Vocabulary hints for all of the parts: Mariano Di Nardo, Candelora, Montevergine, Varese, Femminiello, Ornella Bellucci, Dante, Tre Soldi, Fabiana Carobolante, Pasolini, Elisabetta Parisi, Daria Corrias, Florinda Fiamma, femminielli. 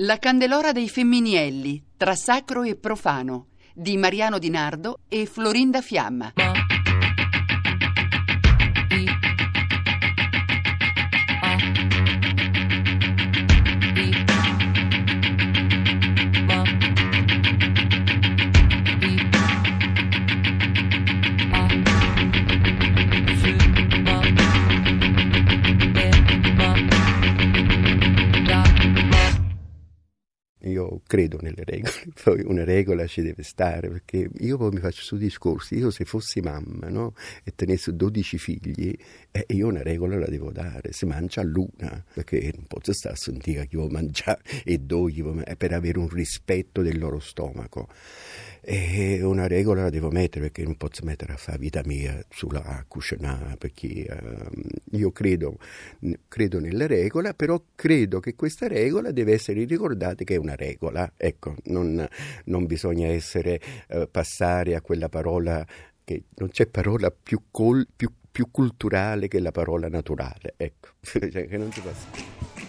La Candelora dei Femminielli, tra sacro e profano, di Mariano Di Nardo e Florinda Fiamma. Io credo nelle regole, poi una regola ci deve stare, perché io poi mi faccio su discorsi, io se fossi mamma, no, e tenessi 12 figli, io una regola la devo dare, si mangia l'una, perché non posso stare a sentire chi vuole mangiare e dove chi vuole mangiare, per avere un rispetto del loro stomaco. E una regola la devo mettere, perché non posso mettere a fare vita mia sulla cucina, perché io credo nella regola, però credo che questa regola deve essere ricordata che è una regola, ecco, non bisogna essere passare a quella parola, che non c'è parola più culturale che la parola naturale, ecco, cioè, che non si passa.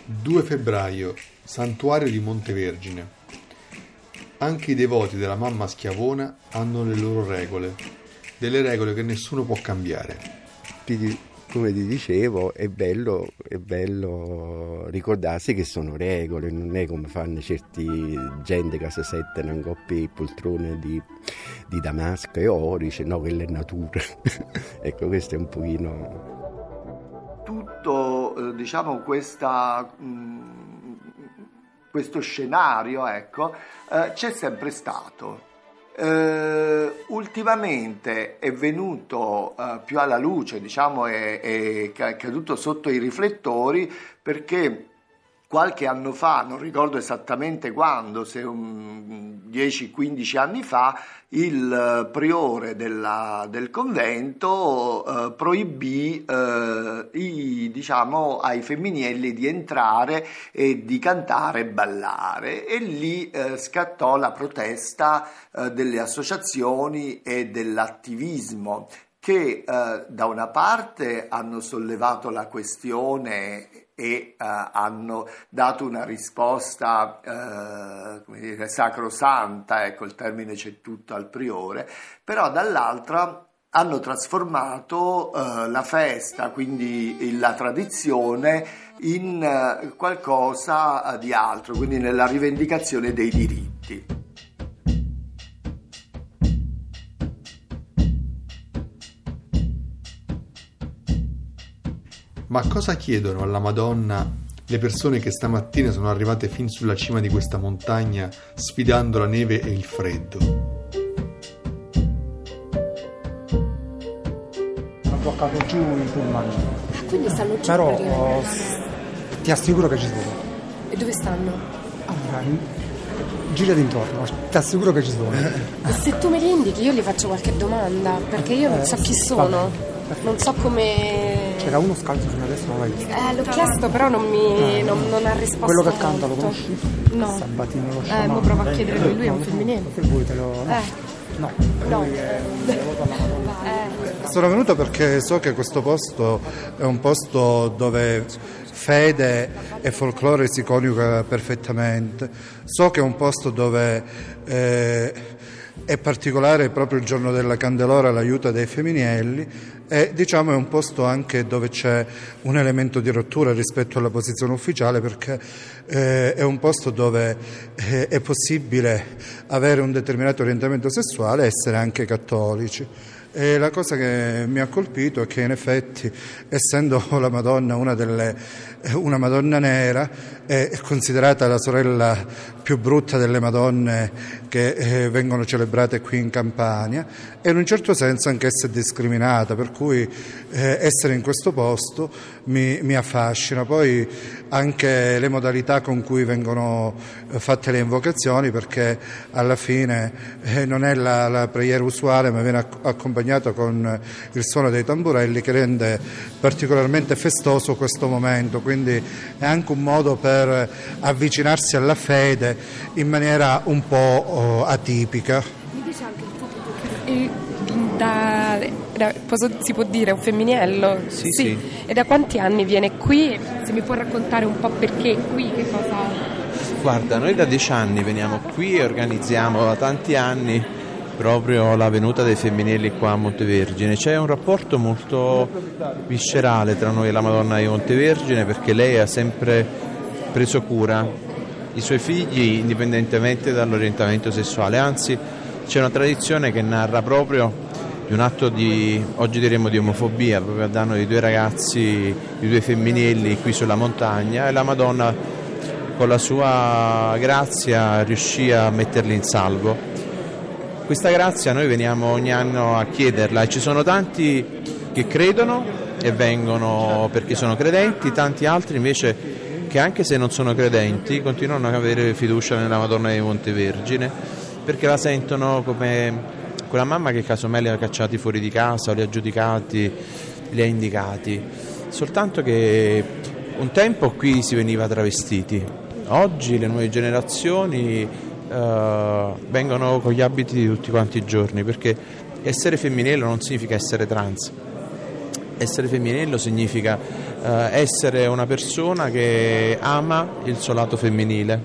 2 febbraio, santuario di Montevergine. Anche i devoti della mamma schiavona hanno le loro regole, delle regole che nessuno può cambiare. Come ti dicevo, è bello ricordarsi che sono regole, non è come fanno certi gente che si settano in coppie poltrone di damasco e orice, no, quella è natura. Ecco, questo è un pochino... Tutto, diciamo, questo scenario, ecco, c'è sempre stato. Ultimamente è venuto più alla luce, diciamo, è caduto sotto i riflettori, perché qualche anno fa, non ricordo esattamente quando, se 10-15 anni fa, il priore del convento proibì ai femminielli di entrare e di cantare e ballare, e lì scattò la protesta delle associazioni e dell'attivismo, che da una parte hanno sollevato la questione e hanno dato una risposta come dire, sacrosanta, ecco, il termine c'è tutto al priore, però dall'altra hanno trasformato la festa, quindi la tradizione, in qualcosa di altro, quindi nella rivendicazione dei diritti. Ma cosa chiedono alla Madonna le persone che stamattina sono arrivate fin sulla cima di questa montagna, sfidando la neve e il freddo? Ha bloccato giù il pullman. Quindi stanno giù. Però ti assicuro che ci sono. E dove stanno? Allora, gira d'intorno, ti assicuro che ci sono. Se tu me li indichi io gli faccio qualche domanda, perché io non so chi sono, non so come... C'era uno scalzo fino adesso, non l'hai visto? L'ho chiesto, però non ha risposto. Quello che canta lo conosci? No. Sabatino lo sciamano. Lo provo a chiedere, lui è un femminile. Per voi te lo... No. Sono venuto perché so che questo posto è un posto dove fede e folklore si coniuga perfettamente. So che è un posto dove... è particolare proprio il giorno della Candelora l'aiuto dei femminielli, e diciamo è un posto anche dove c'è un elemento di rottura rispetto alla posizione ufficiale, perché è un posto dove è possibile avere un determinato orientamento sessuale e essere anche cattolici. E la cosa che mi ha colpito è che in effetti, essendo la Madonna una Madonna nera, è considerata la sorella più brutta delle Madonne che vengono celebrate qui in Campania, e in un certo senso anch'essa è discriminata, per cui essere in questo posto mi affascina. Poi anche le modalità con cui vengono fatte le invocazioni, perché alla fine non è la preghiera usuale, ma viene accompagnata con il suono dei tamburelli, che rende particolarmente festoso questo momento, quindi è anche un modo per avvicinarsi alla fede in maniera un po' atipica. Mi dice anche il tuo si può dire un femminiello? Sì. E da quanti anni viene qui? Se mi può raccontare un po' perché qui, che cosa... Guarda, noi da 10 anni veniamo qui e organizziamo da tanti anni proprio la venuta dei Femminielli qua a Montevergine. C'è un rapporto molto viscerale tra noi e la Madonna di Montevergine, perché lei ha sempre preso cura i suoi figli indipendentemente dall'orientamento sessuale, anzi c'è una tradizione che narra proprio di un atto di, oggi diremmo, di omofobia, proprio a danno di 2 ragazzi, di 2 femminielli qui sulla montagna, e la Madonna con la sua grazia riuscì a metterli in salvo. Questa grazia noi veniamo ogni anno a chiederla, e ci sono tanti che credono e vengono perché sono credenti, tanti altri invece che anche se non sono credenti continuano ad avere fiducia nella Madonna di Montevergine, perché la sentono come quella mamma che casomai li ha cacciati fuori di casa, li ha giudicati, li ha indicati. Soltanto che un tempo qui si veniva travestiti, oggi le nuove generazioni vengono con gli abiti di tutti quanti i giorni, perché essere femminile non significa essere trans, essere femminile significa essere una persona che ama il suo lato femminile,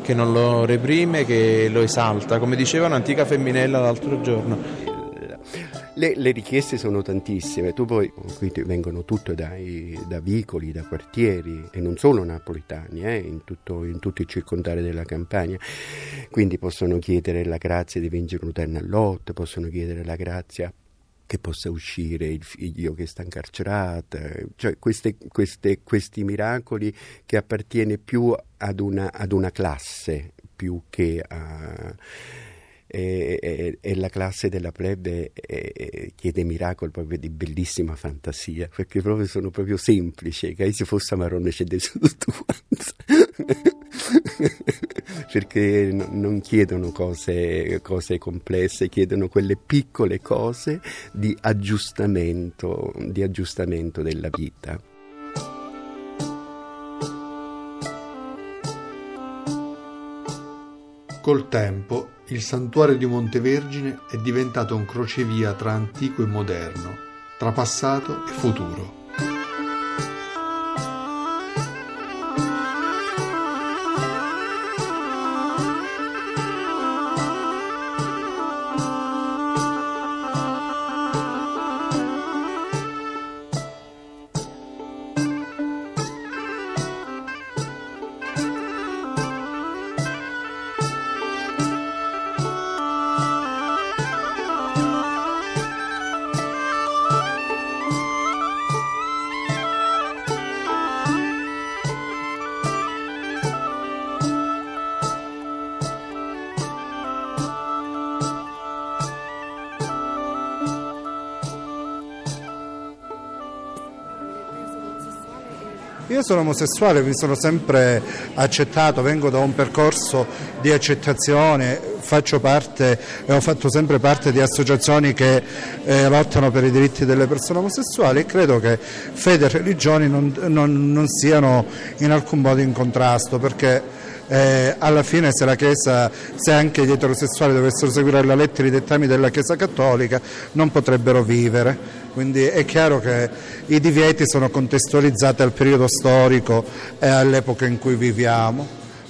che non lo reprime, che lo esalta, come diceva un'antica femminella l'altro giorno. Le richieste sono tantissime, tu poi qui vengono tutto da vicoli, da quartieri, e non solo napoletani, in tutto il circondare della Campania, quindi possono chiedere la grazia di vincere un ternallotto, possono chiedere la grazia che possa uscire il figlio che sta incarcerato, cioè questi miracoli che appartiene più ad una classe più che a... E la classe della plebe chiede miracoli proprio di bellissima fantasia, perché proprio sono proprio semplici, che se fosse marrone c'è dentro tutto quanto perché non chiedono cose complesse, chiedono quelle piccole cose di aggiustamento della vita. Col tempo il santuario di Montevergine è diventato un crocevia tra antico e moderno, tra passato e futuro. Io sono omosessuale, mi sono sempre accettato, vengo da un percorso di accettazione, faccio parte e ho fatto sempre parte di associazioni che lottano per i diritti delle persone omosessuali, e credo che fede e religioni non siano in alcun modo in contrasto, perché alla fine se la Chiesa, se anche gli eterosessuali dovessero seguire alla lettera i dettami della Chiesa cattolica, non potrebbero vivere. Quindi è chiaro che i divieti sono contestualizzati al periodo storico e all'epoca in cui viviamo,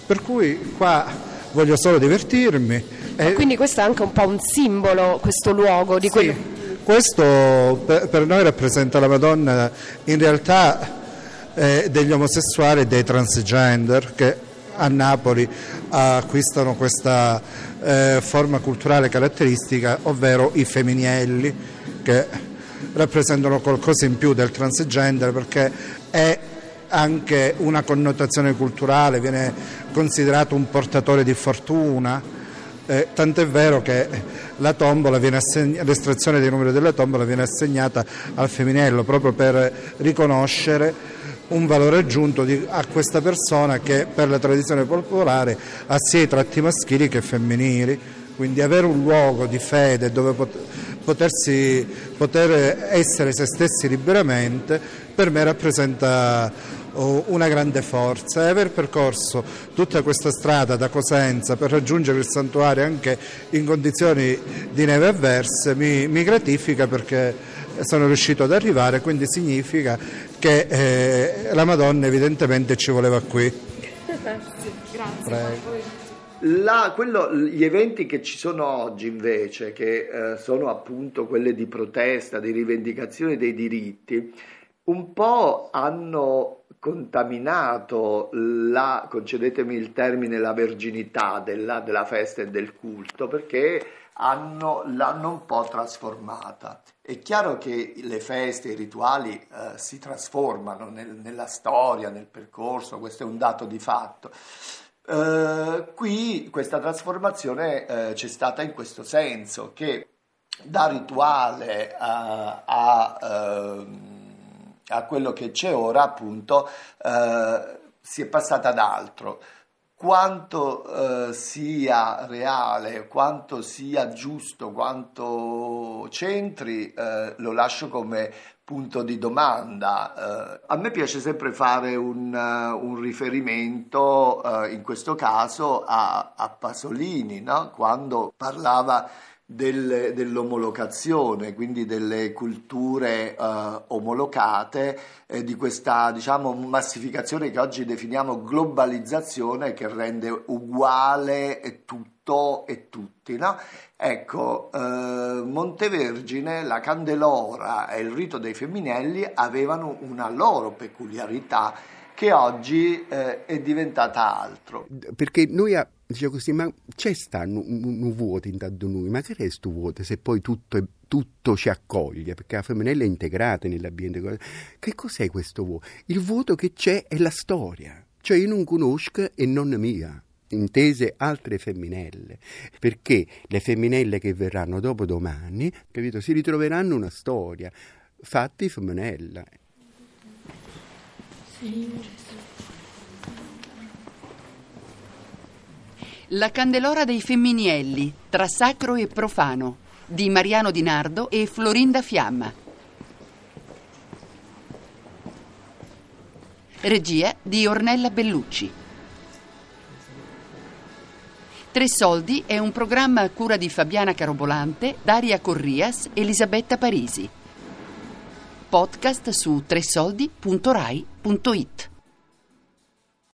per cui qua voglio solo divertirmi. E quindi questo è anche un po' un simbolo, questo luogo di quello. Sì, questo per noi rappresenta la Madonna in realtà degli omosessuali e dei transgender, che a Napoli acquistano questa forma culturale caratteristica, ovvero i femminielli, che rappresentano qualcosa in più del transgender, perché è anche una connotazione culturale, viene considerato un portatore di fortuna, tant'è vero che la tombola viene l'estrazione dei numeri della tombola viene assegnata al femminello proprio per riconoscere un valore aggiunto a questa persona che per la tradizione popolare ha sia i tratti maschili che femminili. Quindi avere un luogo di fede dove poter essere se stessi liberamente, per me rappresenta una grande forza, e aver percorso tutta questa strada da Cosenza per raggiungere il santuario anche in condizioni di neve avverse mi gratifica, perché sono riuscito ad arrivare, quindi significa che la Madonna evidentemente ci voleva qui. Grazie. Prego. Gli eventi che ci sono oggi invece, che sono appunto quelle di protesta, di rivendicazione dei diritti, un po' hanno contaminato la, concedetemi il termine, la verginità della festa e del culto, perché l'hanno un po' trasformata. È chiaro che le feste, i rituali si trasformano nella storia, nel percorso, questo è un dato di fatto. Qui questa trasformazione c'è stata in questo senso, che da rituale a quello che c'è ora appunto si è passata ad altro. Quanto sia reale, quanto sia giusto, quanto c'entri lo lascio come punto di domanda. A me piace sempre fare un riferimento, in questo caso, a Pasolini, no? Quando parlava dell'omologazione, quindi delle culture omologate, di questa, diciamo, massificazione che oggi definiamo globalizzazione, che rende uguale tutto e tutti, no? Ecco, Montevergine, la Candelora e il rito dei Femminielli avevano una loro peculiarità che oggi è diventata altro. Perché noi dicevo così, ma c'è un vuoto intanto noi, ma che resta vuoto se poi tutto ci accoglie, perché la femminella è integrata nell'ambiente. Che cos'è questo vuoto? Il vuoto che c'è è la storia, cioè io non conosco e non mia, intese altre femminelle, perché le femminelle che verranno dopo domani, capito, si ritroveranno una storia, fatti femminella. Sì. La Candelora dei Femminielli, tra sacro e profano, di Mariano Di Nardo e Florinda Fiamma. Regia di Ornella Bellucci. Tre Soldi è un programma a cura di Fabiana Carobolante, Daria Corrias, Elisabetta Parisi. Podcast su tresoldi.rai.it